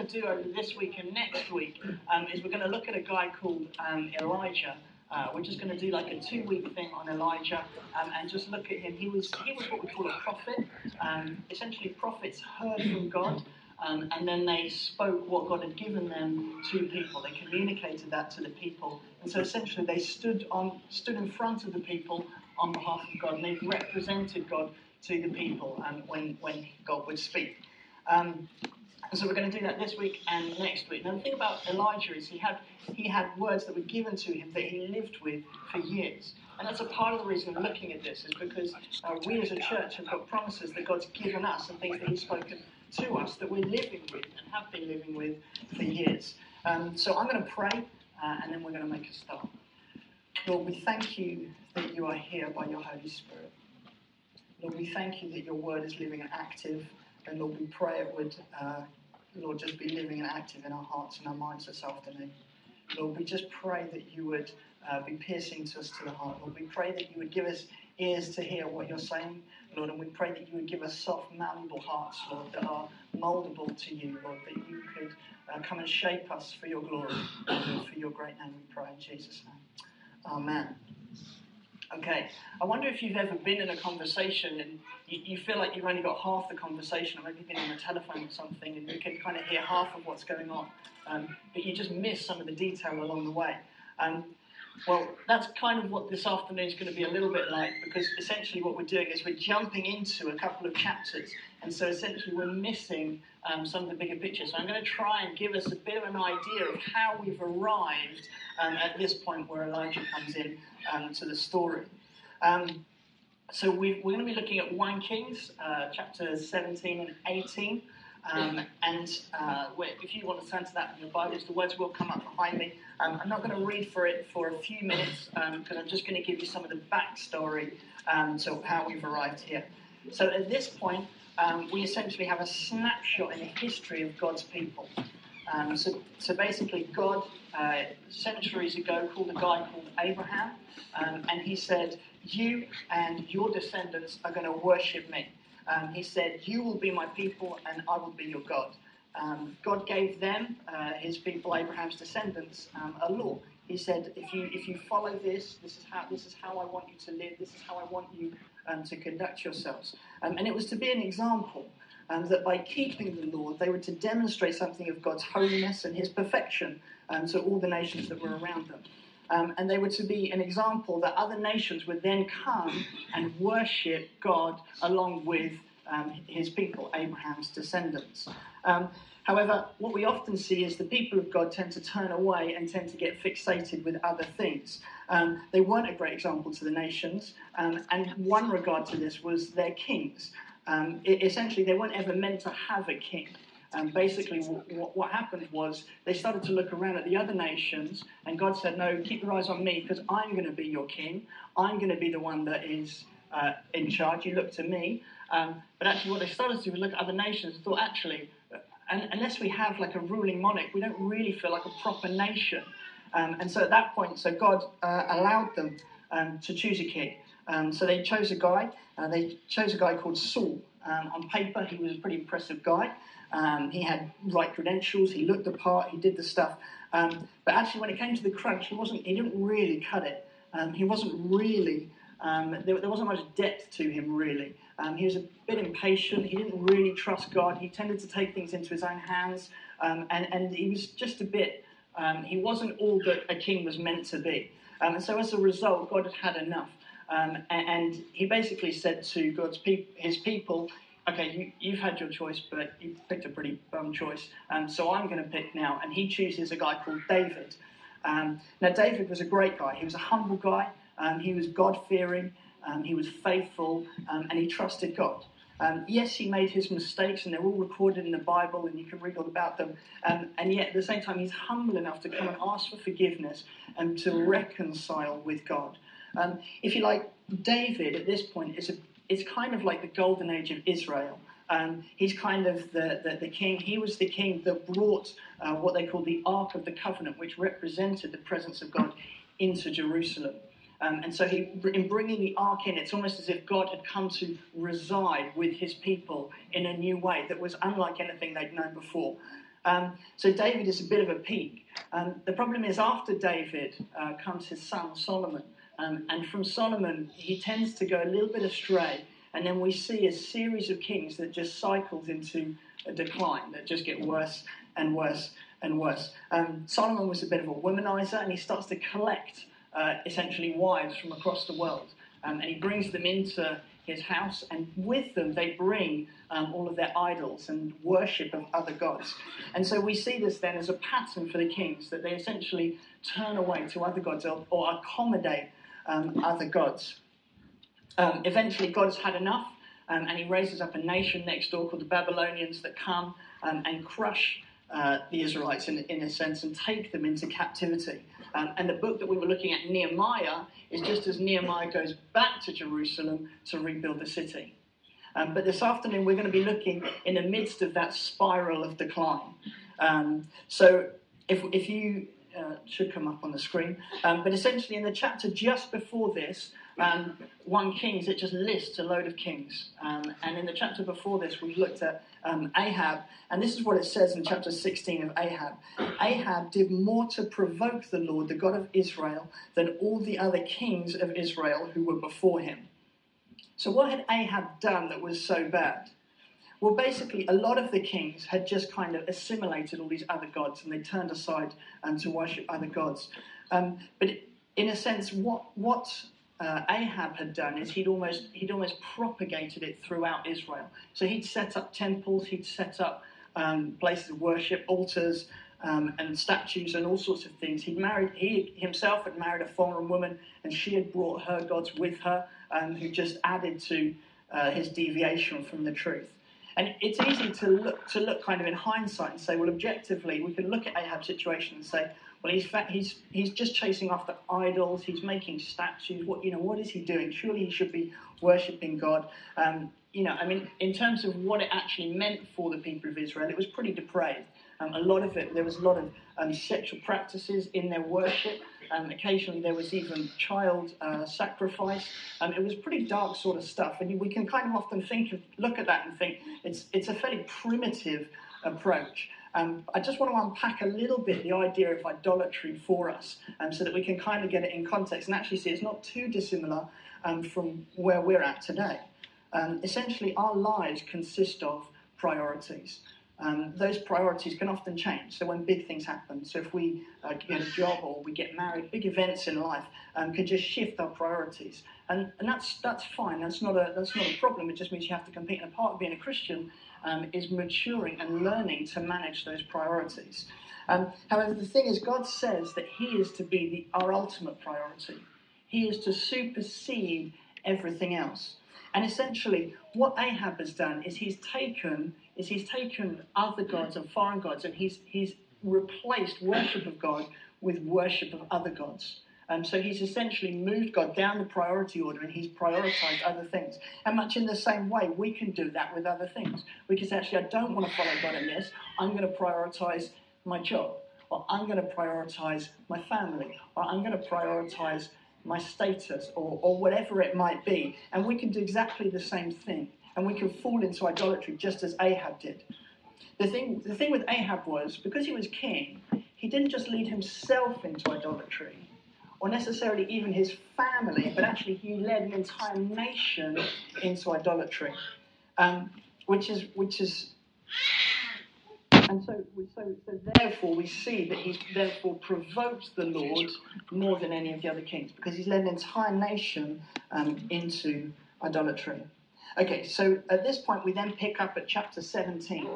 going to do over this week and next week is we're going to look at a guy called Elijah. We're just going to do like a 2-week thing on Elijah and just look at him. He was what we call a prophet. Essentially, prophets heard from God and then they spoke what God had given them to people. They communicated that to the people. And so essentially, they stood in front of the people on behalf of God, and they represented God to the people when God would speak. And so we're going to do that this week and next week. Now, the thing about Elijah is he had words that were given to him that he lived with for years. And that's a part of the reason we're looking at this, is because we as a church have got promises that God's given us and things that he's spoken to us that we're living with and have been living with for years. So I'm going to pray, and then we're going to make a start. Lord, we thank you that you are here by your Holy Spirit. Lord, we thank you that your word is living and active. And Lord, we pray it would, Lord, just be living and active in our hearts and our minds this afternoon. Lord, we just pray that you would be piercing to us to the heart. Lord, we pray that you would give us ears to hear what you're saying, Lord, and we pray that you would give us soft, malleable hearts, Lord, that are mouldable to you, Lord, that you could come and shape us for your glory, and for your great name we pray in Jesus' name. Amen. Okay, I wonder if you've ever been in a conversation and you feel like you've only got half the conversation, or maybe you've been on the telephone or something and you can kind of hear half of what's going on, but you just miss some of the detail along the way. Well, that's kind of what this afternoon is going to be a little bit like, because essentially what we're doing is we're jumping into a couple of chapters, and so essentially we're missing some of the bigger pictures. So I'm going to try and give us a bit of an idea of how we've arrived at this point where Elijah comes in to the story. So we're going to be looking at 1 Kings, chapters 17 and 18. If you want to turn to that in your Bibles, the words will come up behind me. I'm not going to read for it for a few minutes because I'm just going to give you some of the backstory to how we've arrived here. So at this point, we essentially have a snapshot in the history of God's people. So basically, God centuries ago called a guy called Abraham, and he said, "You and your descendants are going to worship me." He said, "You will be my people, and I will be your God." God gave them, his people, Abraham's descendants, a law. He said, "If you follow this, this is how I want you to live. This is how I want you to conduct yourselves." And it was to be an example that by keeping the law, they were to demonstrate something of God's holiness and his perfection to all the nations that were around them. And they were to be an example that other nations would then come and worship God along with his people, Abraham's descendants. However, what we often see is the people of God tend to turn away and tend to get fixated with other things. They weren't a great example to the nations, and one regard to this was their kings. Essentially, they weren't ever meant to have a king. Basically, what happened was they started to look around at the other nations, and God said, "No, keep your eyes on me, because I'm going to be your king. I'm going to be the one that is in charge. You look to me." But actually, what they started to do was look at other nations and thought, actually, unless we have like a ruling monarch, we don't really feel like a proper nation. And so at that point, God allowed them to choose a king. So they chose a guy. They chose a guy called Saul. On paper, he was a pretty impressive guy. He had right credentials, he looked the part, he did the stuff. But actually when it came to the crunch, he didn't really cut it. He wasn't really, there wasn't much depth to him really. He was a bit impatient, he didn't really trust God, he tended to take things into his own hands, and he was just a bit, he wasn't all that a king was meant to be. And so as a result, God had enough. And he basically said to his people, "Okay, you've had your choice, but you picked a pretty bum choice, so I'm going to pick now." And he chooses a guy called David. Now, David was a great guy. He was a humble guy. He was God-fearing. He was faithful, and he trusted God. Yes, he made his mistakes, and they're all recorded in the Bible, and you can read all about them. And yet, at the same time, he's humble enough to come and ask for forgiveness and to reconcile with God. If you like, David at this point is it's kind of like the golden age of Israel. He's kind of the king. He was the king that brought what they call the Ark of the Covenant, which represented the presence of God, into Jerusalem. And so in bringing the Ark in, it's almost as if God had come to reside with his people in a new way that was unlike anything they'd known before. So David is a bit of a peak. The problem is after David comes his son Solomon. And from Solomon, he tends to go a little bit astray. And then we see a series of kings that just cycles into a decline, that just get worse and worse and worse. Solomon was a bit of a womanizer, and he starts to collect essentially wives from across the world. And he brings them into his house, and with them they bring all of their idols and worship of other gods. And so we see this then as a pattern for the kings, that they essentially turn away to other gods or accommodate other gods. Eventually God's had enough, and he raises up a nation next door called the Babylonians that come and crush the Israelites in a sense and take them into captivity. And the book that we were looking at, Nehemiah, is just as Nehemiah goes back to Jerusalem to rebuild the city. But this afternoon we're going to be looking in the midst of that spiral of decline. So if you should come up on the screen, but essentially in the chapter just before this, 1 Kings, it just lists a load of kings. And in the chapter before this, we've looked at Ahab, and this is what it says in chapter 16 of Ahab. Ahab did more to provoke the Lord, the God of Israel, than all the other kings of Israel who were before him. So what had Ahab done that was so bad? Well, basically, a lot of the kings had just kind of assimilated all these other gods, and they turned aside to worship other gods. But in a sense, what Ahab had done is he'd almost propagated it throughout Israel. So he'd set up temples, he'd set up places of worship, altars and statues and all sorts of things. He himself had married a foreign woman, and she had brought her gods with her, who just added to his deviation from the truth. And it's easy to look kind of in hindsight and say, well, objectively, we can look at Ahab's situation and say, well, he's just chasing after idols. He's making statues. What is he doing? Surely he should be worshipping God. In terms of what it actually meant for the people of Israel, it was pretty depraved. There was a lot of sexual practices in their worship. Occasionally there was even child sacrifice. It was pretty dark sort of stuff, and we can kind of often look at that and think it's a fairly primitive approach. I just want to unpack a little bit the idea of idolatry for us, so that we can kind of get it in context and actually see it's not too dissimilar from where we're at today. Essentially, our lives consist of priorities. Those priorities can often change. So when big things happen, so if we get a job or we get married, big events in life can just shift our priorities, and that's fine. That's not a problem. It just means you have to compete. And a part of being a Christian is maturing and learning to manage those priorities. However, the thing is, God says that He is to be our ultimate priority. He is to supersede everything else. And essentially, what Ahab has done is he's taken other gods and foreign gods, and he's replaced worship of God with worship of other gods. So he's essentially moved God down the priority order, and he's prioritised other things. And much in the same way, we can do that with other things. We can say, actually, I don't want to follow God in this. I'm going to prioritise my job, or I'm going to prioritise my family, or I'm going to prioritise my status, or whatever it might be. And we can do exactly the same thing. And we can fall into idolatry just as Ahab did. The thing with Ahab was, because he was king, he didn't just lead himself into idolatry, or necessarily even his family, but actually he led an entire nation into idolatry, so therefore we see that he's therefore provoked the Lord more than any of the other kings, because he's led an entire nation into idolatry. Okay, so at this point we then pick up at chapter 17.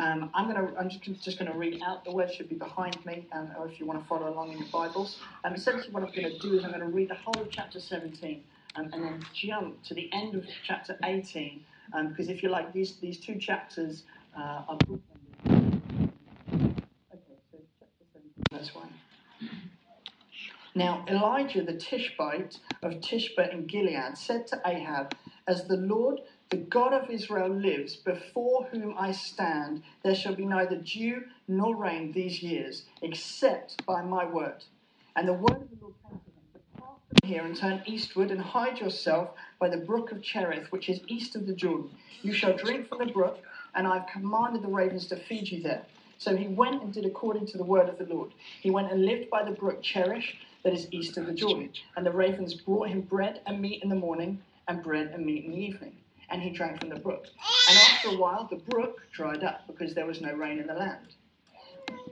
I'm just going to read out. The words should be behind me, or if you want to follow along in your Bibles. Essentially what I'm going to do is I'm going to read the whole of chapter 17 and then jump to the end of chapter 18, because if you like, these two chapters are brought under. Okay, so chapter 17, verse 1. Now Elijah the Tishbite of Tishbe in Gilead said to Ahab, "As the Lord, the God of Israel, lives, before whom I stand, there shall be neither dew nor rain these years, except by my word." And the word of the Lord came to him, "Depart from here and turn eastward and hide yourself by the brook of Cherith, which is east of the Jordan. You shall drink from the brook, and I have commanded the ravens to feed you there." So he went and did according to the word of the Lord. He went and lived by the brook Cherith, that is east of the Jordan. And the ravens brought him bread and meat in the morning, and bread and meat in the evening. And he drank from the brook. And after a while the brook dried up, because there was no rain in the land.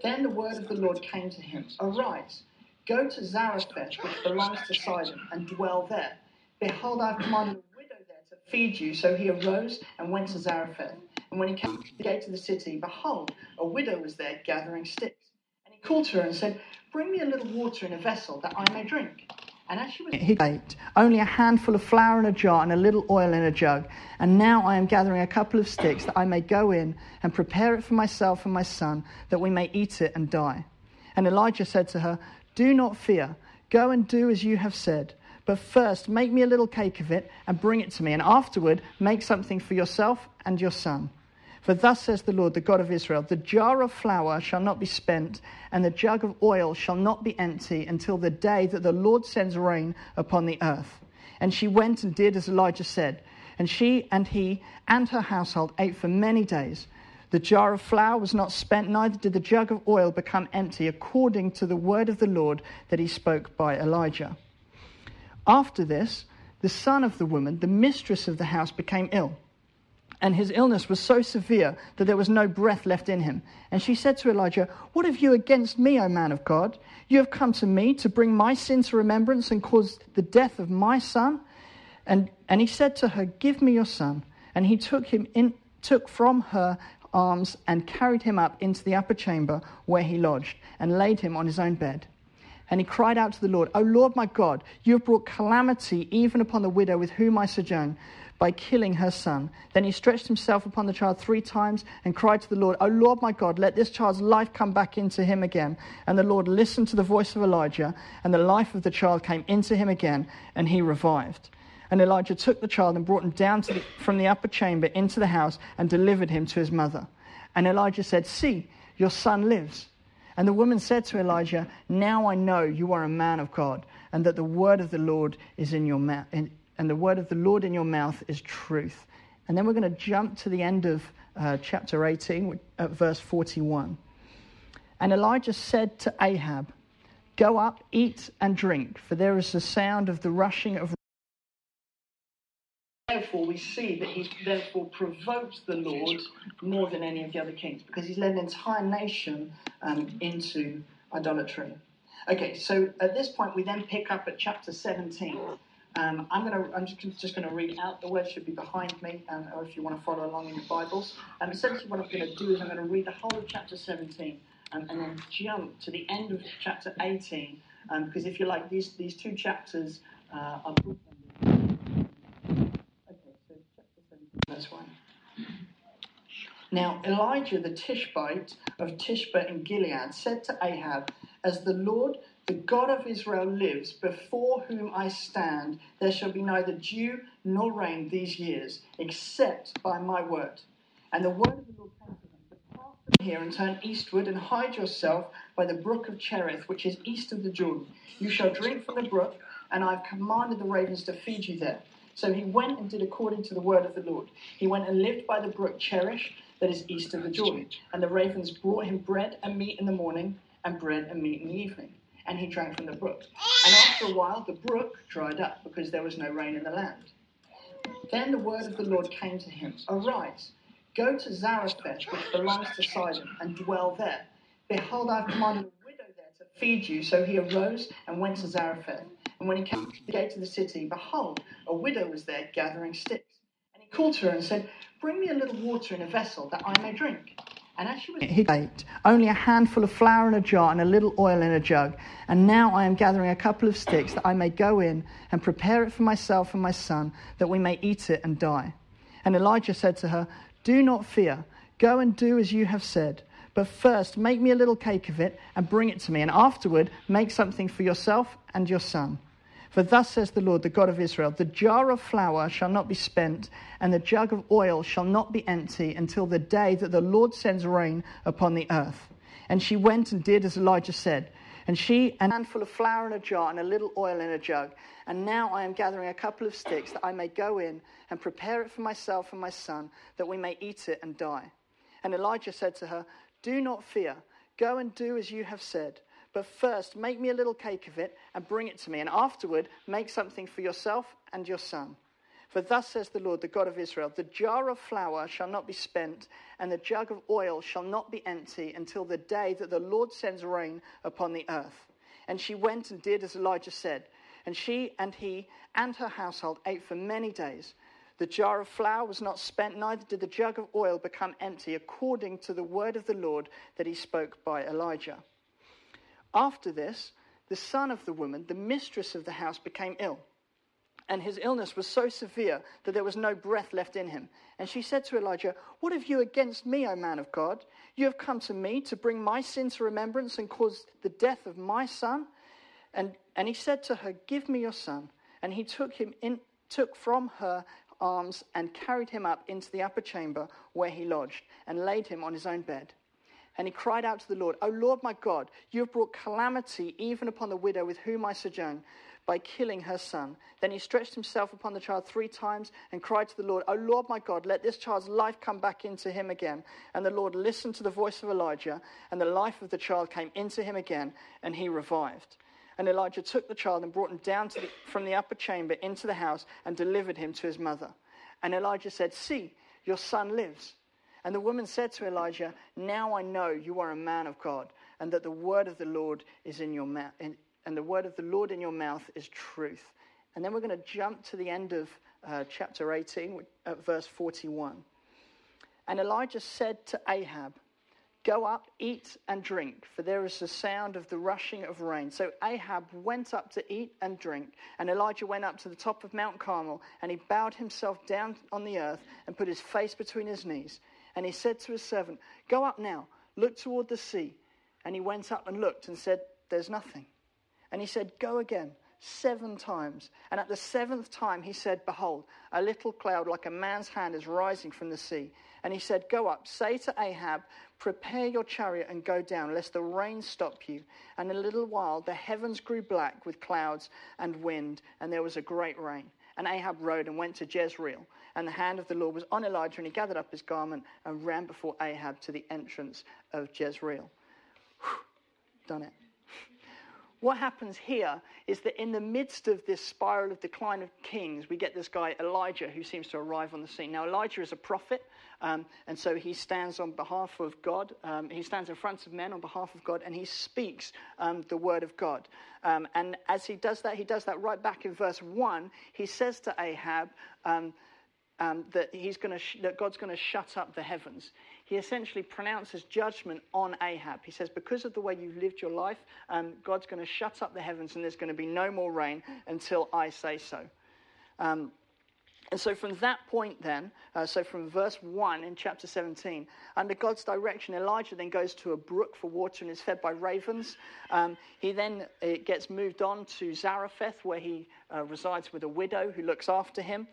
Then the word of the Lord came to him, "Arise, go to Zarephath, which belongs to Sidon, and dwell there. Behold, I have commanded a widow there to feed you." So he arose and went to Zarephath. And when he came to the gate of the city, behold, a widow was there gathering sticks. And he called to her and said, "Bring me a little water in a vessel, that I may drink." And as she was baked, only a handful of flour in a jar and a little oil in a jug. And now I am gathering a couple of sticks, that I may go in and prepare it for myself and my son, that we may eat it and die. And Elijah said to her, "Do not fear, go and do as you have said. But first, make me a little cake of it and bring it to me, and afterward make something for yourself and your son. For thus says the Lord, the God of Israel, the jar of flour shall not be spent, and the jug of oil shall not be empty until the day that the Lord sends rain upon the earth." And she went and did as Elijah said, and she and he and her household ate for many days. The jar of flour was not spent, neither did the jug of oil become empty, according to the word of the Lord that he spoke by Elijah. After this, the son of the woman, the mistress of the house, became ill. And his illness was so severe that there was no breath left in him. And she said to Elijah, "What have you against me, O man of God? You have come to me to bring my sin to remembrance and cause the death of my son?" And he said to her, "Give me your son." And he took from her arms and carried him up into the upper chamber where he lodged, and laid him on his own bed. And he cried out to the Lord, "O Lord my God, you have brought calamity even upon the widow with whom I sojourn, by killing her son." Then he stretched himself upon the child 3 times and cried to the Lord, "O Lord my God, let this child's life come back into him again." And the Lord listened to the voice of Elijah, and the life of the child came into him again, and he revived. And Elijah took the child and brought him down from the upper chamber into the house, and delivered him to his mother. And Elijah said, "See, your son lives." And the woman said to Elijah, "Now I know you are a man of God, and that the word of the Lord is in your mouth, and the word of the Lord in your mouth is truth." And then we're going to jump to the end of chapter 18, at verse 41. And Elijah said to Ahab, "Go up, eat and drink, for there is the sound of the rushing of." Therefore, we see that he's therefore provoked the Lord more than any of the other kings, because he's led an entire nation into idolatry. Okay, so at this point, we then pick up at chapter 17. I'm just going to read out. The word should be behind me, or if you want to follow along in your Bibles. Essentially, what I'm going to do is I'm going to read the whole of chapter 17 and then jump to the end of chapter 18, because if you like, these 2 chapters are. That's right. Now Elijah the Tishbite of Tishbe in Gilead said to Ahab, "As the Lord, the God of Israel lives, before whom I stand, there shall be neither dew nor rain these years, except by my word." And the word of the Lord came to him, "Depart from here and turn eastward and hide yourself by the brook of Cherith, which is east of the Jordan. You shall drink from the brook, and I have commanded the ravens to feed you there." So he went and did according to the word of the Lord. He went and lived by the brook Cherith, that is east of the Jordan. And the ravens brought him bread and meat in the morning, and bread and meat in the evening. And he drank from the brook. And after a while the brook dried up, because there was no rain in the land. Then the word of the Lord came to him, "Arise, go to Zarephath, which belongs to Sidon, and dwell there. Behold, I have commanded a widow there to feed you." So he arose and went to Zarephath. And when he came to the gate of the city, behold, a widow was there gathering sticks. And he called to her and said, "Bring me a little water in a vessel, that I may drink." And as she was baked, only a handful of flour in a jar and a little oil in a jug. And now I am gathering a couple of sticks, that I may go in and prepare it for myself and my son, that we may eat it and die. And Elijah said to her, "Do not fear, go and do as you have said. But first, make me a little cake of it and bring it to me, and afterward make something for yourself and your son. For thus says the Lord, the God of Israel, the jar of flour shall not be spent, and the jug of oil shall not be empty until the day that the Lord sends rain upon the earth." And she went and did as Elijah said. And she and a handful of flour in a jar and a little oil in a jug. And now I am gathering a couple of sticks, that I may go in and prepare it for myself and my son, that we may eat it and die. And Elijah said to her, Do not fear. Go and do as you have said. But first, make me a little cake of it and bring it to me. And afterward, make something for yourself and your son. For thus says the Lord, the God of Israel, the jar of flour shall not be spent, and the jug of oil shall not be empty until the day that the Lord sends rain upon the earth. And she went and did as Elijah said. And she and he and her household ate for many days. The jar of flour was not spent, neither did the jug of oil become empty, according to the word of the Lord that he spoke by Elijah. After this, the son of the woman, the mistress of the house, became ill. And his illness was so severe that there was no breath left in him. And she said to Elijah, "What have you against me, O man of God? You have come to me to bring my sin to remembrance and cause the death of my son?" And he said to her, "Give me your son." And he took from her arms and carried him up into the upper chamber where he lodged and laid him on his own bed. And he cried out to the Lord, "O Lord my God, you have brought calamity even upon the widow with whom I sojourn by killing her son." Then he stretched himself upon the child 3 times and cried to the Lord, "O Lord my God, let this child's life come back into him again." And the Lord listened to the voice of Elijah, and the life of the child came into him again, and he revived. And Elijah took the child and brought him down from the upper chamber into the house and delivered him to his mother. And Elijah said, "See, your son lives." And the woman said to Elijah, "Now I know you are a man of God, and that the word of the Lord is in your mouth, and the word of the Lord in your mouth is truth." And then we're going to jump to the end of chapter 18, at verse 41. And Elijah said to Ahab, "Go up, eat and drink, for there is the sound of the rushing of rain." So Ahab went up to eat and drink, and Elijah went up to the top of Mount Carmel, and he bowed himself down on the earth and put his face between his knees. And he said to his servant, "Go up now, look toward the sea." And he went up and looked and said, "There's nothing." And he said, "Go again, 7 times. And at the 7th time he said, "Behold, a little cloud like a man's hand is rising from the sea." And he said, "Go up, say to Ahab, prepare your chariot and go down, lest the rain stop you." And in a little while the heavens grew black with clouds and wind, and there was a great rain. And Ahab rode and went to Jezreel. And the hand of the Lord was on Elijah, and he gathered up his garment and ran before Ahab to the entrance of Jezreel. Whew, done it. What happens here is that in the midst of this spiral of decline of kings, we get this guy Elijah who seems to arrive on the scene. Now, Elijah is a prophet, and so he stands on behalf of God. He stands in front of men on behalf of God, and he speaks the word of God. And as he does that right back in verse 1. He says to Ahab that God's going to shut up the heavens. He essentially pronounces judgment on Ahab. He says, because of the way you've lived your life, God's going to shut up the heavens and there's going to be no more rain until I say so. And so from that point then, from verse 1 in chapter 17, under God's direction, Elijah then goes to a brook for water and is fed by ravens. He then gets moved on to Zarephath, where he resides with a widow who looks after him.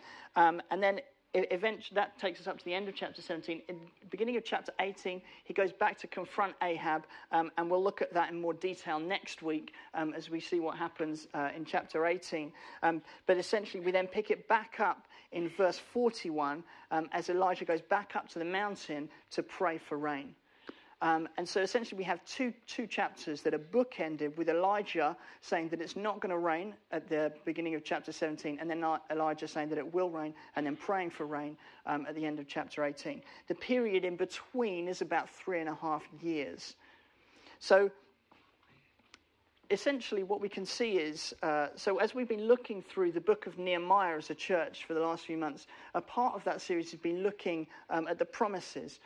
Eventually, that takes us up to the end of chapter 17. In the beginning of chapter 18, he goes back to confront Ahab, and we'll look at that in more detail next week as we see what happens in chapter 18. But essentially, we then pick it back up in verse 41 as Elijah goes back up to the mountain to pray for rain. And so essentially we have two chapters that are bookended with Elijah saying that it's not going to rain at the beginning of chapter 17, and then Elijah saying that it will rain, and then praying for rain at the end of chapter 18. The period in between is about 3.5 years. So essentially what we can see is, as we've been looking through the book of Nehemiah as a church for the last few months, a part of that series has been looking at the promises.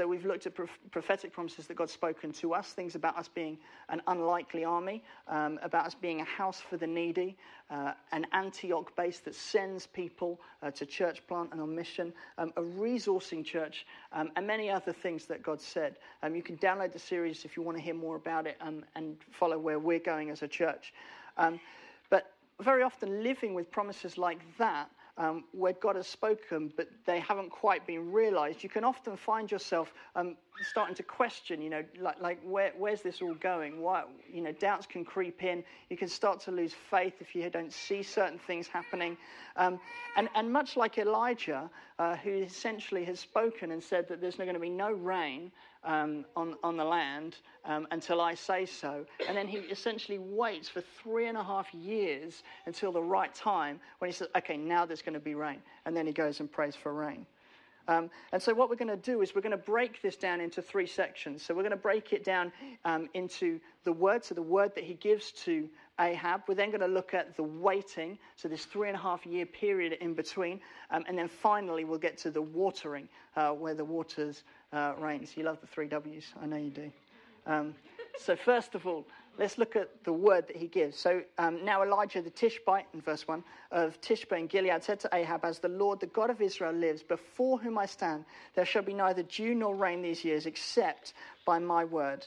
We've looked at prophetic promises that God's spoken to us, things about us being an unlikely army, about us being a house for the needy, an Antioch base that sends people to church plant and on mission, a resourcing church, and many other things that God said. You can download the series if you want to hear more about it and follow where we're going as a church. But very often living with promises like that, where God has spoken but they haven't quite been realised, you can often find yourself starting to question, where's this all going? Why, doubts can creep in. You can start to lose faith if you don't see certain things happening. And much like Elijah, who essentially has spoken and said that there's going to be no rain, on the land until I say so. And then he essentially waits for 3.5 years until the right time when he says, okay, now there's going to be rain. And then he goes and prays for rain. And so what we're going to do is we're going to break this down into 3 sections. So we're going to break it down into the word, so the word that he gives to Ahab. We're then going to look at the waiting, so this 3.5 year period in between. And then finally, we'll get to the watering, where the waters rains. You love the 3 W's. I know you do. So first of all, let's look at the word that he gives. So now Elijah the Tishbite, in verse 1, of Tishbe in Gilead, said to Ahab, as the Lord, the God of Israel, lives, before whom I stand, there shall be neither dew nor rain these years, except by my word.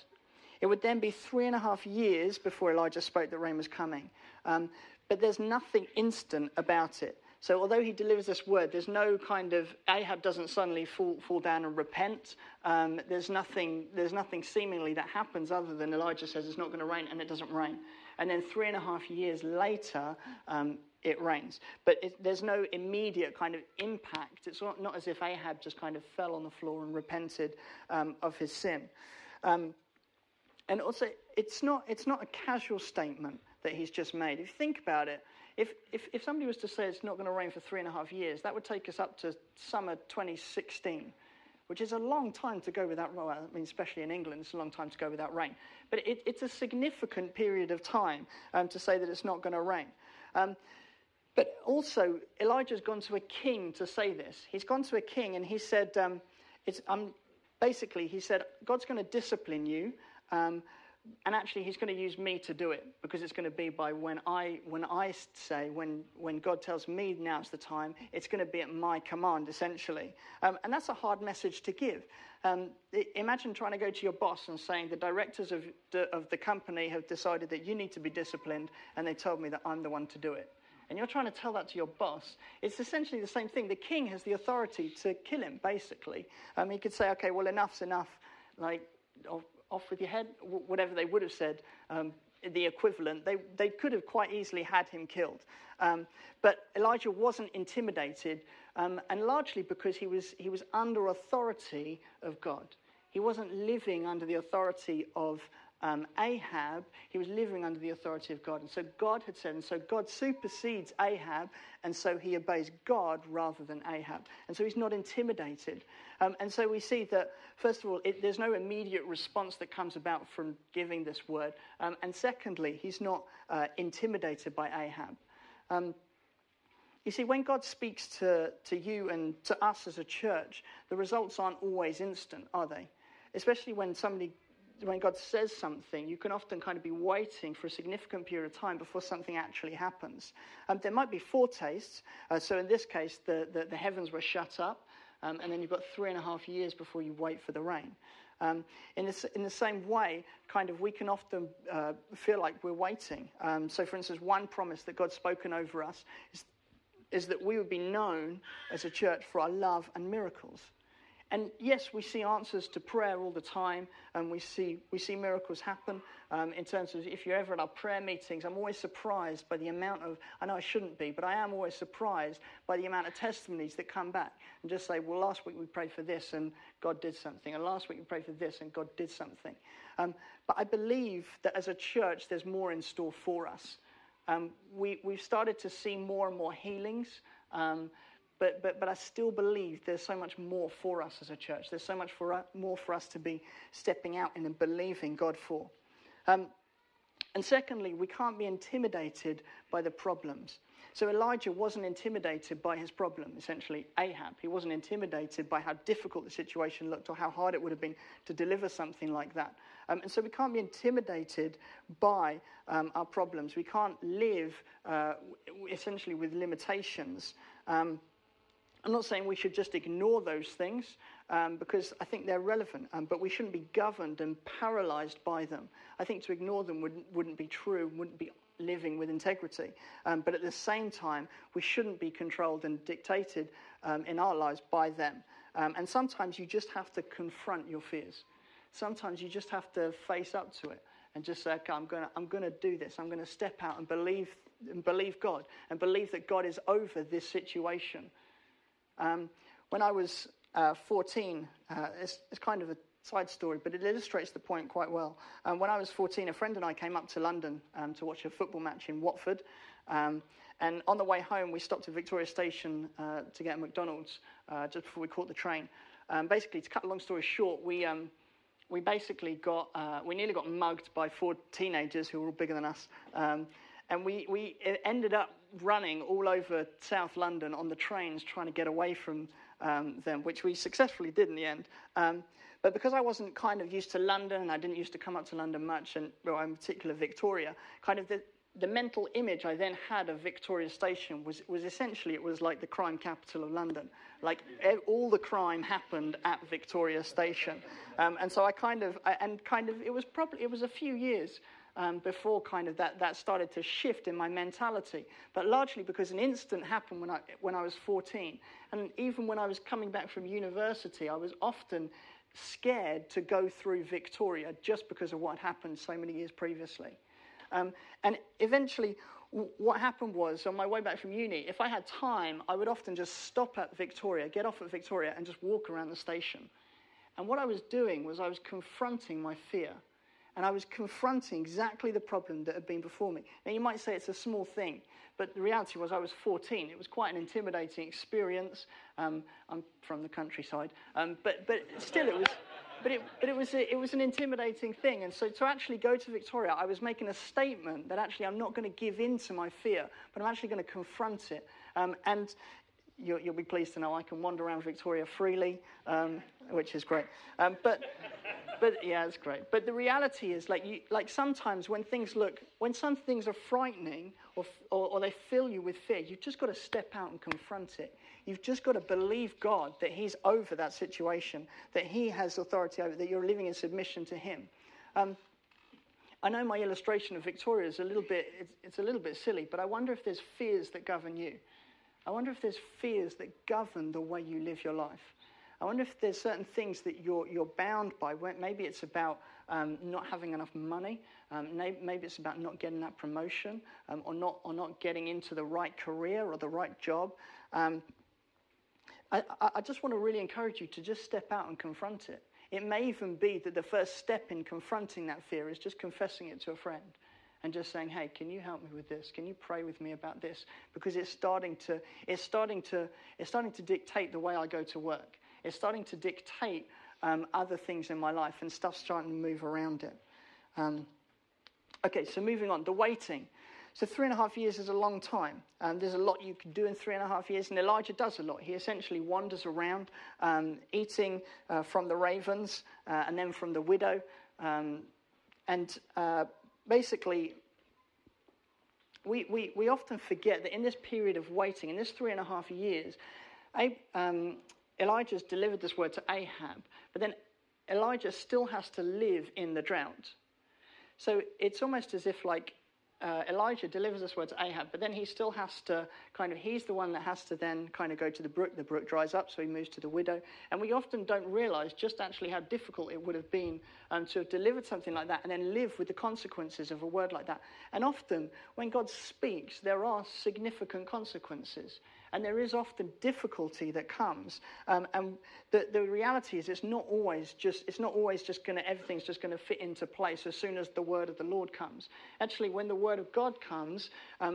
It would then be 3.5 years before Elijah spoke that rain was coming. But there's nothing instant about it. So although he delivers this word, there's no kind of, Ahab doesn't suddenly fall down and repent. There's nothing seemingly that happens other than Elijah says it's not going to rain, and it doesn't rain. And then 3.5 years later, it rains. But there's no immediate kind of impact. It's not as if Ahab just kind of fell on the floor and repented of his sin. And also, it's not a casual statement that he's just made. If you think about it, if somebody was to say it's not going to rain for 3.5 years, that would take us up to summer 2016, which is a long time to go without rain. I mean, especially in England, it's a long time to go without rain. But it's a significant period of time to say that it's not going to rain. But also, Elijah's gone to a king to say this. He's gone to a king and he said, basically, he said, God's going to discipline you. And actually, he's going to use me to do it, because it's going to be by when God tells me now's the time, it's going to be at my command, essentially. And that's a hard message to give. Imagine trying to go to your boss and saying, the directors of the company have decided that you need to be disciplined, and they told me that I'm the one to do it. And you're trying to tell that to your boss. It's essentially the same thing. The king has the authority to kill him, basically. He could say, okay, well, enough's enough, like, off with your head, whatever they would have said, the equivalent. They could have quite easily had him killed. But Elijah wasn't intimidated, and largely because he was under authority of God. He wasn't living under the authority of Ahab. He was living under the authority of God. And so God had said, and so God supersedes Ahab, and so he obeys God rather than Ahab. And so he's not intimidated. And so we see that, first of all, there's no immediate response that comes about from giving this word. And secondly, he's not intimidated by Ahab. You see, when God speaks to you and to us as a church, the results aren't always instant, are they? Especially when God says something, you can often kind of be waiting for a significant period of time before something actually happens. There might be foretastes. So in this case, the heavens were shut up, and then you've got 3.5 years before you wait for the rain. In the same way, kind of, we can often feel like we're waiting. So for instance, one promise that God's spoken over us is that we would be known as a church for our love and miracles. And yes, we see answers to prayer all the time, and we see miracles happen in terms of, if you're ever at our prayer meetings, I'm always surprised by the amount of, I know I shouldn't be, but I am always surprised by the amount of testimonies that come back and just say, well, last week we prayed for this and God did something, and last week we prayed for this and God did something. But I believe that as a church, there's more in store for us. We've started to see more and more healings, But I still believe there's so much more for us as a church. There's so much more for us to be stepping out in and believing God for. And secondly, we can't be intimidated by the problems. So Elijah wasn't intimidated by his problem, essentially Ahab. He wasn't intimidated by how difficult the situation looked or how hard it would have been to deliver something like that. And so we can't be intimidated by our problems. We can't live essentially with limitations. I'm not saying we should just ignore those things, because I think they're relevant, but we shouldn't be governed and paralyzed by them. I think to ignore them wouldn't be true, wouldn't be living with integrity. But at the same time, we shouldn't be controlled and dictated in our lives by them. And sometimes you just have to confront your fears. Sometimes you just have to face up to it and just say, okay, I'm going to do this. I'm going to step out and believe God, and believe that God is over this situation. When I was 14, it's kind of a Side story, but it illustrates the point quite well. When I was 14, a friend and I came up to London to watch a football match in Watford. And on the way home, we stopped at Victoria Station to get a McDonald's just before we caught the train. Basically, to cut a long story short, we nearly got mugged by four teenagers who were all bigger than us. And we ended up running all over South London on the trains trying to get away from them, which we successfully did in the end. But because I wasn't kind of used to London, and I didn't used to come up to London much, and well, in particular Victoria, kind of the mental image I then had of Victoria Station was essentially it was like the crime capital of London. Like all the crime happened at Victoria Station, and so I it was a few years before kind of that started to shift in my mentality, but largely because an incident happened when I was 14, and even when I was coming back from university, I was often scared to go through Victoria just because of what happened so many years previously. And eventually what happened was, on my way back from uni, if I had time, I would often just stop at Victoria, get off at Victoria, and just walk around the station. And what I was doing was I was confronting my fear. And I was confronting exactly the problem that had been before me. Now, you might say it's a small thing, but the reality was I was 14. It was quite an intimidating experience. I'm from the countryside, but still, it was. But it was an intimidating thing. And so to actually go to Victoria, I was making a statement that actually I'm not going to give in to my fear, but I'm actually going to confront it. And you'll be pleased to know I can wander around Victoria freely, which is great. But yeah, it's great. But the reality is, sometimes when some things are frightening or they fill you with fear, you've just got to step out and confront it. You've just got to believe God that He's over that situation, that He has authority over it, that you're living in submission to Him. I know my illustration of Victoria is a little bit silly, but I wonder if there's fears that govern you. I wonder if there's fears that govern the way you live your life. I wonder if there's certain things that you're bound by. Maybe it's about not having enough money. Maybe it's about not getting that promotion, or not getting into the right career or the right job. I just want to really encourage you to just step out and confront it. It may even be that the first step in confronting that fear is just confessing it to a friend and just saying, "Hey, can you help me with this? Can you pray with me about this?" Because it's starting to dictate the way I go to work. It's starting to dictate other things in my life, and stuff's starting to move around it. Okay, so moving on, the waiting. So 3.5 years is a long time. There's a lot you can do in 3.5 years, and Elijah does a lot. He essentially wanders around, eating from the ravens and then from the widow. Basically, we often forget that in this period of waiting, in this 3.5 years, Elijah's delivered this word to Ahab, but then Elijah still has to live in the drought. So it's almost as if Elijah delivers this word to Ahab, but then he still has to he's the one that has to then kind of go to the brook. The brook dries up, so he moves to the widow. And we often don't realize just actually how difficult it would have been to have delivered something like that and then live with the consequences of a word like that. And often when God speaks, there are significant consequences. And there is often difficulty that comes, and the reality is everything's just going to fit into place as soon as the word of the Lord comes. Actually, when the word of God comes,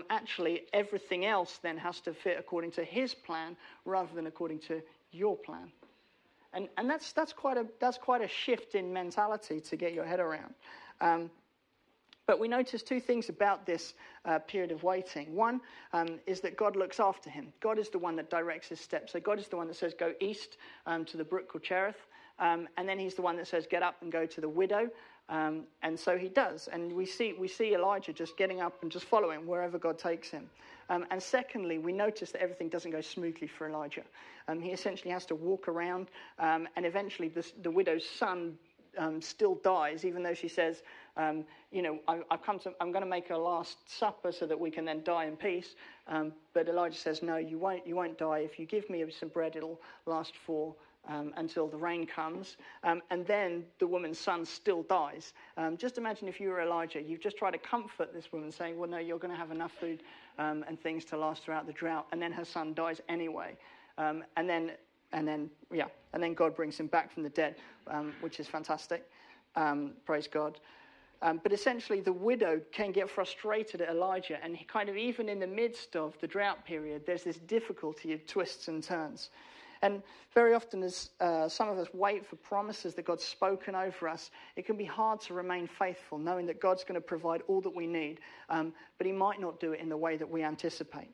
actually everything else then has to fit according to His plan rather than according to your plan, and that's quite a shift in mentality to get your head around. But we notice two things about this period of waiting. One is that God looks after him. God is the one that directs his steps. So God is the one that says, go east to the brook called Cherith. And then he's the one that says, get up and go to the widow. And so he does. And we see Elijah just getting up and just following wherever God takes him. And secondly, we notice that everything doesn't go smoothly for Elijah. He essentially has to walk around. And eventually the widow's son still dies, even though she says, I'm going to make a last supper so that we can then die in peace. But Elijah says, no, you won't die. If you give me some bread, it'll last for until the rain comes. And then the woman's son still dies. Just imagine if you were Elijah, you've just tried to comfort this woman saying, well, no, you're going to have enough food and things to last throughout the drought. And then her son dies anyway. And then And then God brings him back from the dead, which is fantastic. Praise God. But essentially, the widow can get frustrated at Elijah, and he kind of even in the midst of the drought period, there's this difficulty of twists and turns. And very often, as some of us wait for promises that God's spoken over us, it can be hard to remain faithful, knowing that God's going to provide all that we need, but he might not do it in the way that we anticipate.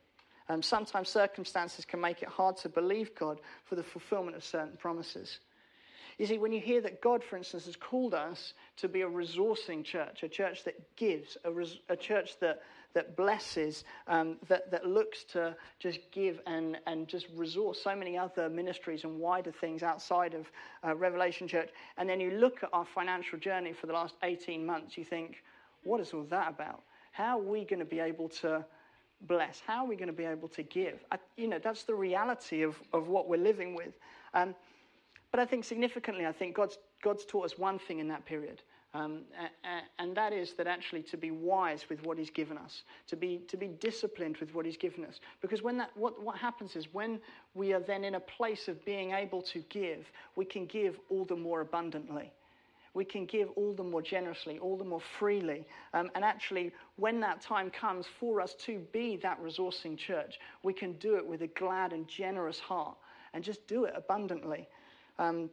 Sometimes circumstances can make it hard to believe God for the fulfillment of certain promises. You see, when you hear that God, for instance, has called us to be a resourcing church, a church that gives, a church that blesses, that looks to just give and just resource so many other ministries and wider things outside of Revelation Church, and then you look at our financial journey for the last 18 months, you think, what is all that about? How are we going to be able to bless? How are we going to be able to give? That's the reality of what we're living with. But I think significantly, God's taught us one thing in that period, and that is that actually to be wise with what he's given us, to be disciplined with what he's given us. Because when what happens is when we are then in a place of being able to give, we can give all the more abundantly. We can give all the more generously, all the more freely. And actually, when that time comes for us to be that resourcing church, we can do it with a glad and generous heart and just do it abundantly. And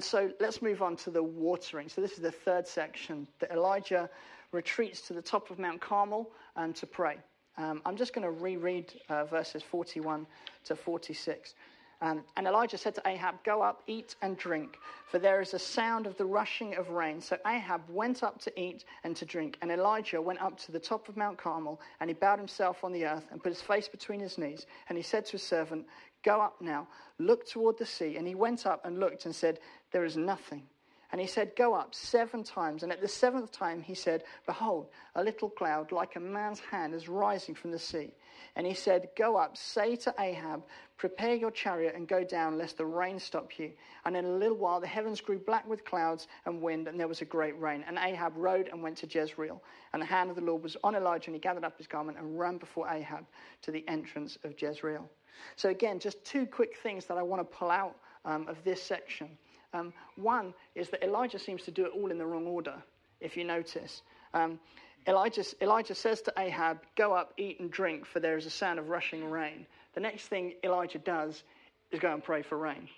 so let's move on to the watering. So this is the third section, that Elijah retreats to the top of Mount Carmel to pray. I'm just going to reread verses 41 to 46. And Elijah said to Ahab, "Go up, eat and drink, for there is a sound of the rushing of rain." So Ahab went up to eat and to drink, and Elijah went up to the top of Mount Carmel, and he bowed himself on the earth and put his face between his knees. And he said to his servant, "Go up now, look toward the sea." And he went up and looked and said, "There is nothing." And he said, "Go up 7 times. And at the 7th time he said, "Behold, a little cloud like a man's hand is rising from the sea." And he said, "Go up, say to Ahab, prepare your chariot and go down, lest the rain stop you." And in a little while the heavens grew black with clouds and wind, and there was a great rain. And Ahab rode and went to Jezreel. And the hand of the Lord was on Elijah, and he gathered up his garment and ran before Ahab to the entrance of Jezreel. So again, just 2 quick things that I want to pull out of this section. One is that Elijah seems to do it all in the wrong order, if you notice. Elijah says to Ahab, "Go up, eat and drink, for there is a sound of rushing rain." The next thing Elijah does is go and pray for rain.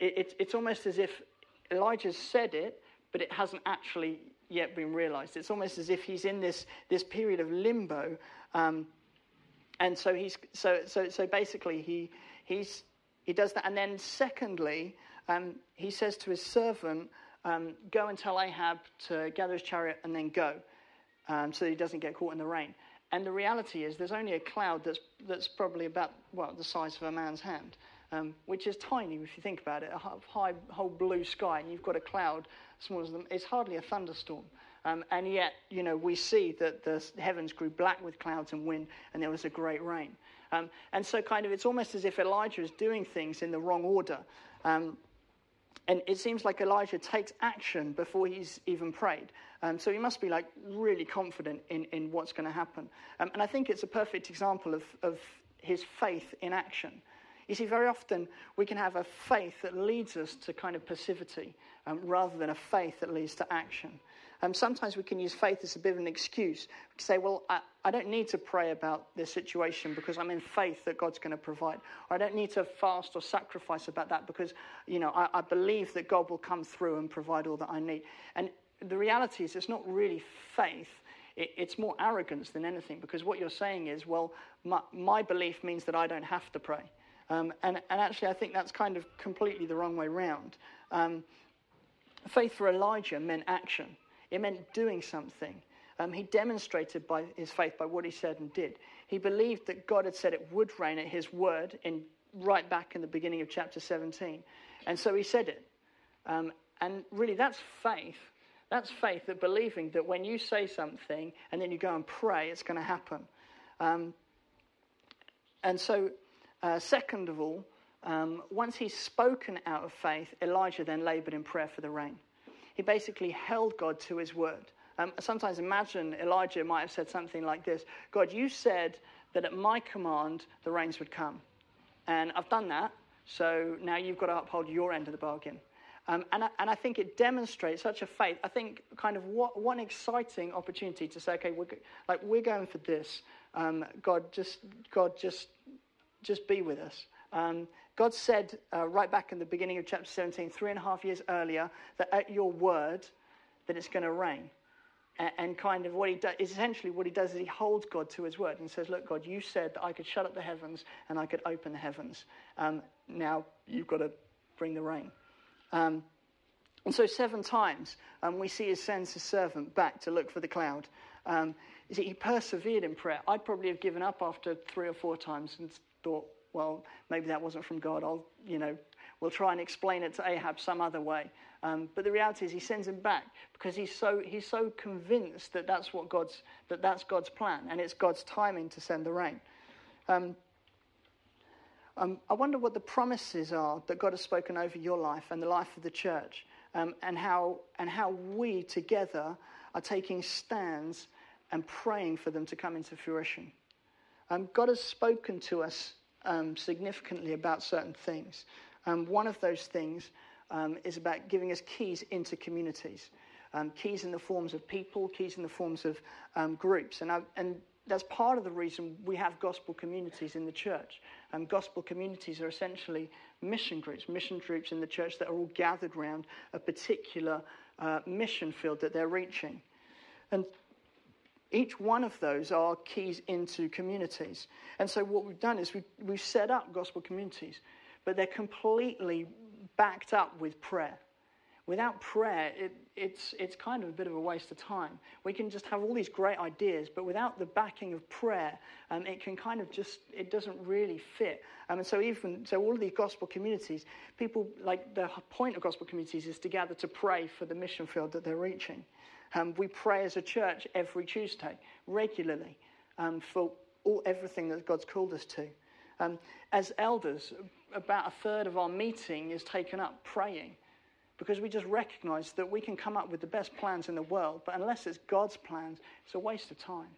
It's almost as if Elijah's said it, but it hasn't actually yet been realized. It's almost as if he's in this period of limbo, and so he's so basically he does that. And then secondly, he says to his servant, "Go and tell Ahab to gather his chariot and then go," so that he doesn't get caught in the rain. And the reality is, there's only a cloud that's probably about the size of a man's hand, which is tiny if you think about it. A high, whole blue sky, and you've got a cloud smaller than them. It's hardly a thunderstorm, and yet we see that the heavens grew black with clouds and wind, and there was a great rain. And so, it's almost as if Elijah is doing things in the wrong order. And it seems like Elijah takes action before he's even prayed. So he must be really confident in what's going to happen. And I think it's a perfect example of his faith in action. You see, very often we can have a faith that leads us to passivity rather than a faith that leads to action. Sometimes we can use faith as a bit of an excuse to say, well, I don't need to pray about this situation because I'm in faith that God's going to provide. Or I don't need to fast or sacrifice about that because, I believe that God will come through and provide all that I need. And the reality is it's not really faith. It's more arrogance than anything, because what you're saying is, well, my belief means that I don't have to pray. And actually, I think that's completely the wrong way round. Faith for Elijah meant action. It meant doing something. He demonstrated by his faith by what he said and did. He believed that God had said it would rain at his word right back in the beginning of chapter 17. And so he said it. And really, that's faith. That's faith, that believing that when you say something and then you go and pray, it's going to happen. And so, second of all, once he's spoken out of faith, Elijah then laboured in prayer for the rain. He basically held God to his word. Sometimes imagine Elijah might have said something like this: "God, you said that at my command the rains would come. And I've done that, So now you've got to uphold your end of the bargain. And I think it demonstrates such a faith. I think kind of one exciting opportunity to say, okay, we're going for this. God, just be with us. God said right back in the beginning of chapter 17, 3.5 years earlier, that at your word, that it's going to rain. And kind of what he does, essentially what he does is he holds God to his word and says, look, God, you said that I could shut up the heavens and I could open the heavens. Now you've got to bring the rain. And so 7 times we see he sends his servant back to look for the cloud. He persevered in prayer. I'd probably have given up after 3 or 4 times and thought, well, maybe that wasn't from God. We'll try and explain it to Ahab some other way. But the reality is, he sends him back because he's so convinced that that's God's plan and it's God's timing to send the rain. I wonder what the promises are that God has spoken over your life and the life of the church, and how we together are taking stands and praying for them to come into fruition. God has spoken to us significantly about certain things. One of those things is about giving us keys into communities, keys in the forms of people, keys in the forms of groups, and that's part of the reason we have gospel communities in the church. Gospel communities are essentially mission groups in the church that are all gathered around a particular mission field that they're reaching. And each one of those are keys into communities. And so what we've done is we've set up gospel communities, but they're completely backed up with prayer. Without prayer, it's kind of a bit of a waste of time. We can just have all these great ideas, but without the backing of prayer, it doesn't really fit. So all of these gospel communities, the point of gospel communities is to gather to pray for the mission field that they're reaching. We pray as a church every Tuesday, regularly, for everything that God's called us to. As elders, about 1/3 of our meeting is taken up praying, because we just recognise that we can come up with the best plans in the world, but unless it's God's plans, it's a waste of time.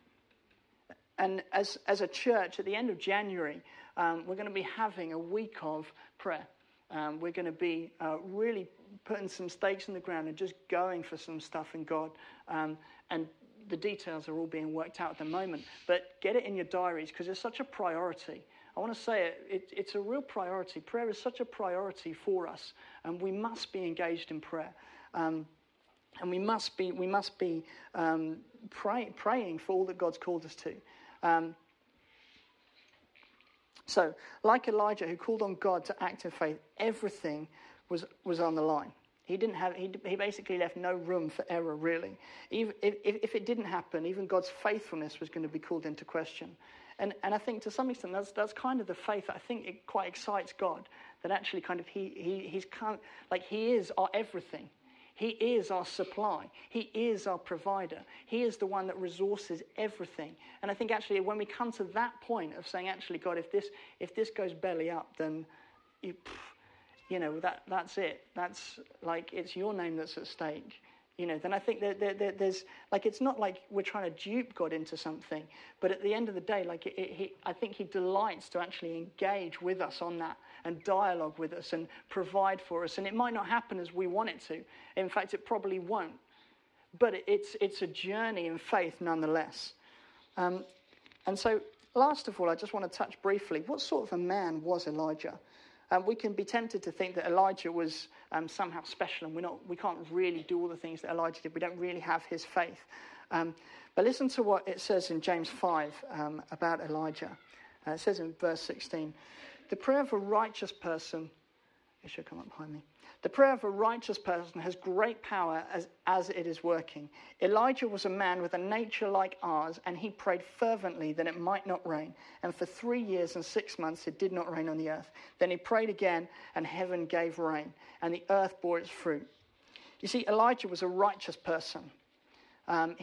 And as a church, at the end of January, we're going to be having a week of prayer. We're going to be really putting some stakes in the ground and just going for some stuff in God. And the details are all being worked out at the moment. But get it in your diaries, because it's such a priority. I want to say it's a real priority. Prayer is such a priority for us, and we must be engaged in prayer, and we must be praying for all that God's called us to. So, like Elijah, who called on God to act in faith, everything was on the line. He basically left no room for error, really. Even if it didn't happen, even God's faithfulness was going to be called into question. And I think to some extent that's kind of the faith that I think it quite excites God, that actually kind of he is our everything. He is our supply. He is our provider. He is the one that resources everything. And I think actually when we come to that point of saying, actually, God, if this goes belly up, then that's it. That's like, it's your name that's at stake. Then I think that there's, like, it's not like we're trying to dupe God into something, but at the end of the day, like, I think he delights to actually engage with us on that and dialogue with us and provide for us. And it might not happen as we want it to. In fact, it probably won't. But it's a journey in faith nonetheless. And so, last of all, I just want to touch briefly, what sort of a man was Elijah? We can be tempted to think that Elijah was somehow special, and we can't really do all the things that Elijah did. We don't really have his faith. But listen to what it says in James 5 about Elijah. It says in verse 16, The prayer of a righteous person has great power as it is working. Elijah was a man with a nature like ours, and he prayed fervently that it might not rain. And for 3 years and 6 months it did not rain on the earth. Then he prayed again, and heaven gave rain, and the earth bore its fruit. You see, Elijah was a righteous person, and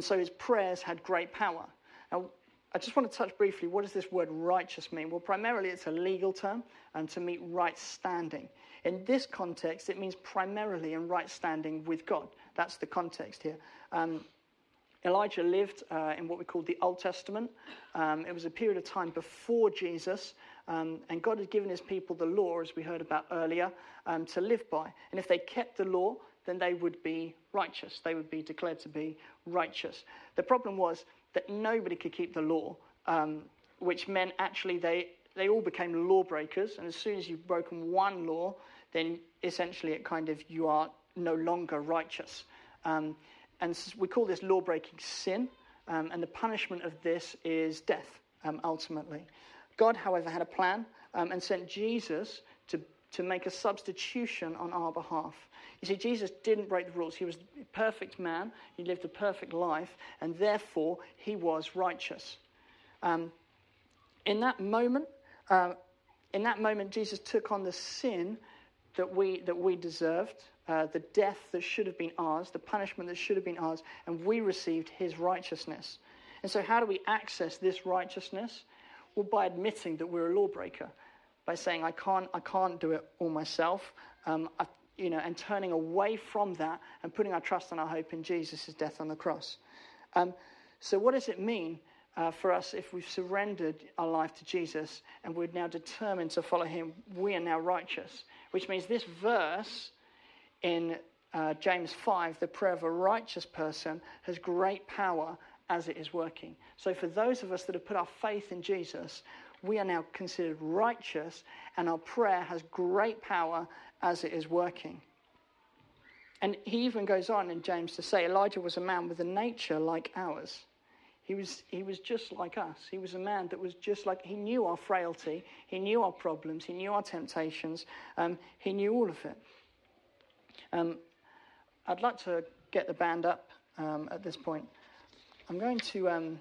so his prayers had great power. Now, I just want to touch briefly, what does this word righteous mean? Well, primarily it's a legal term, and to meet right standing. In this context, it means primarily in right standing with God. That's the context here. Elijah lived in what we call the Old Testament. It was a period of time before Jesus, And God had given his people the law, as we heard about earlier, to live by. And if they kept the law, then they would be righteous. They would be declared to be righteous. The problem was that nobody could keep the law, which meant actually they all became lawbreakers. And as soon as you've broken one law, then essentially it kind of, you are no longer righteous. And we call this law-breaking sin. And the punishment of this is death, ultimately. God, however, had a plan and sent Jesus to make a substitution on our behalf. You see, Jesus didn't break the rules. He was a perfect man. He lived a perfect life, and therefore he was righteous. In that moment, Jesus took on the sin that we deserved, the death that should have been ours, the punishment that should have been ours, and we received his righteousness. And so how do we access this righteousness? Well, by admitting that we're a lawbreaker, by saying, I can't do it all myself, and turning away from that and putting our trust and our hope in Jesus' death on the cross. So what does it mean for us if we've surrendered our life to Jesus and we're now determined to follow him? We are now righteous, which means this verse in James 5, the prayer of a righteous person, has great power as it is working. So for those of us that have put our faith in Jesus, we are now considered righteous, and our prayer has great power as it is working. And he even goes on in James to say, Elijah was a man with a nature like ours. He was just like us. He was a man that was just like, he knew our frailty, he knew our problems, he knew our temptations, he knew all of it. I'd like to get the band up at this point. I'm going to, I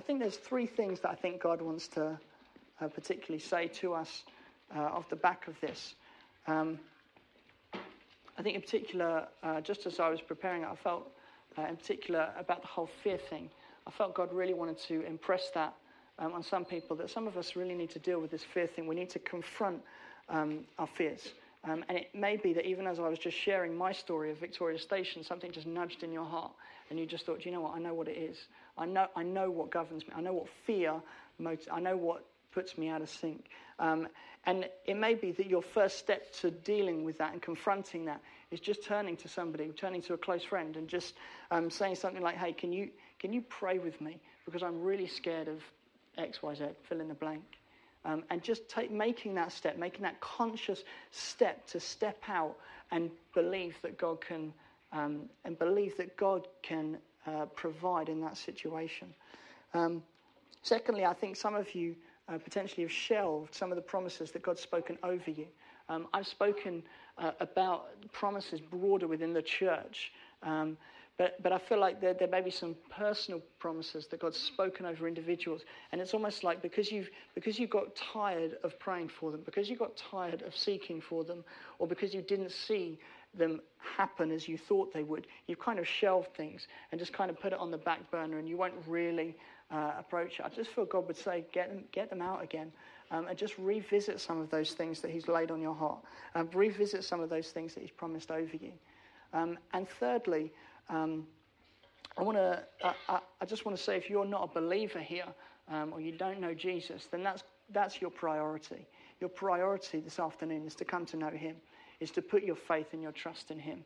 think there's three things that I think God wants to particularly say to us off the back of this. I think in particular, just as I was preparing it, I felt in particular about the whole fear thing. I felt God really wanted to impress that on some people, that some of us really need to deal with this fear thing. We need to confront our fears. And it may be that even as I was just sharing my story of Victoria Station, something just nudged in your heart, and you just thought, you know what, I know what it is. I know what governs me. I know what fear motivates. I know what puts me out of sync. And it may be that your first step to dealing with that and confronting that is just turning to somebody, turning to a close friend, and just saying something like, hey, can you pray with me? Because I'm really scared of X, Y, Z, fill in the blank. And just making that step, making that conscious step to step out and believe that God can, provide in that situation. Secondly, I think some of you potentially have shelved some of the promises that God's spoken over you. I've spoken about promises broader within the church. But I feel like there may be some personal promises that God's spoken over individuals, and it's almost like because you got tired of praying for them, because you got tired of seeking for them, or because you didn't see them happen as you thought they would, you've kind of shelved things and just kind of put it on the back burner, and you won't really approach it. I just feel God would say, get them out again, and just revisit some of those things that he's laid on your heart, and revisit some of those things that he's promised over you. And thirdly, I just want to say, if you're not a believer here, or you don't know Jesus, then that's your priority. Your priority this afternoon is to come to know him, is to put your faith and your trust in him.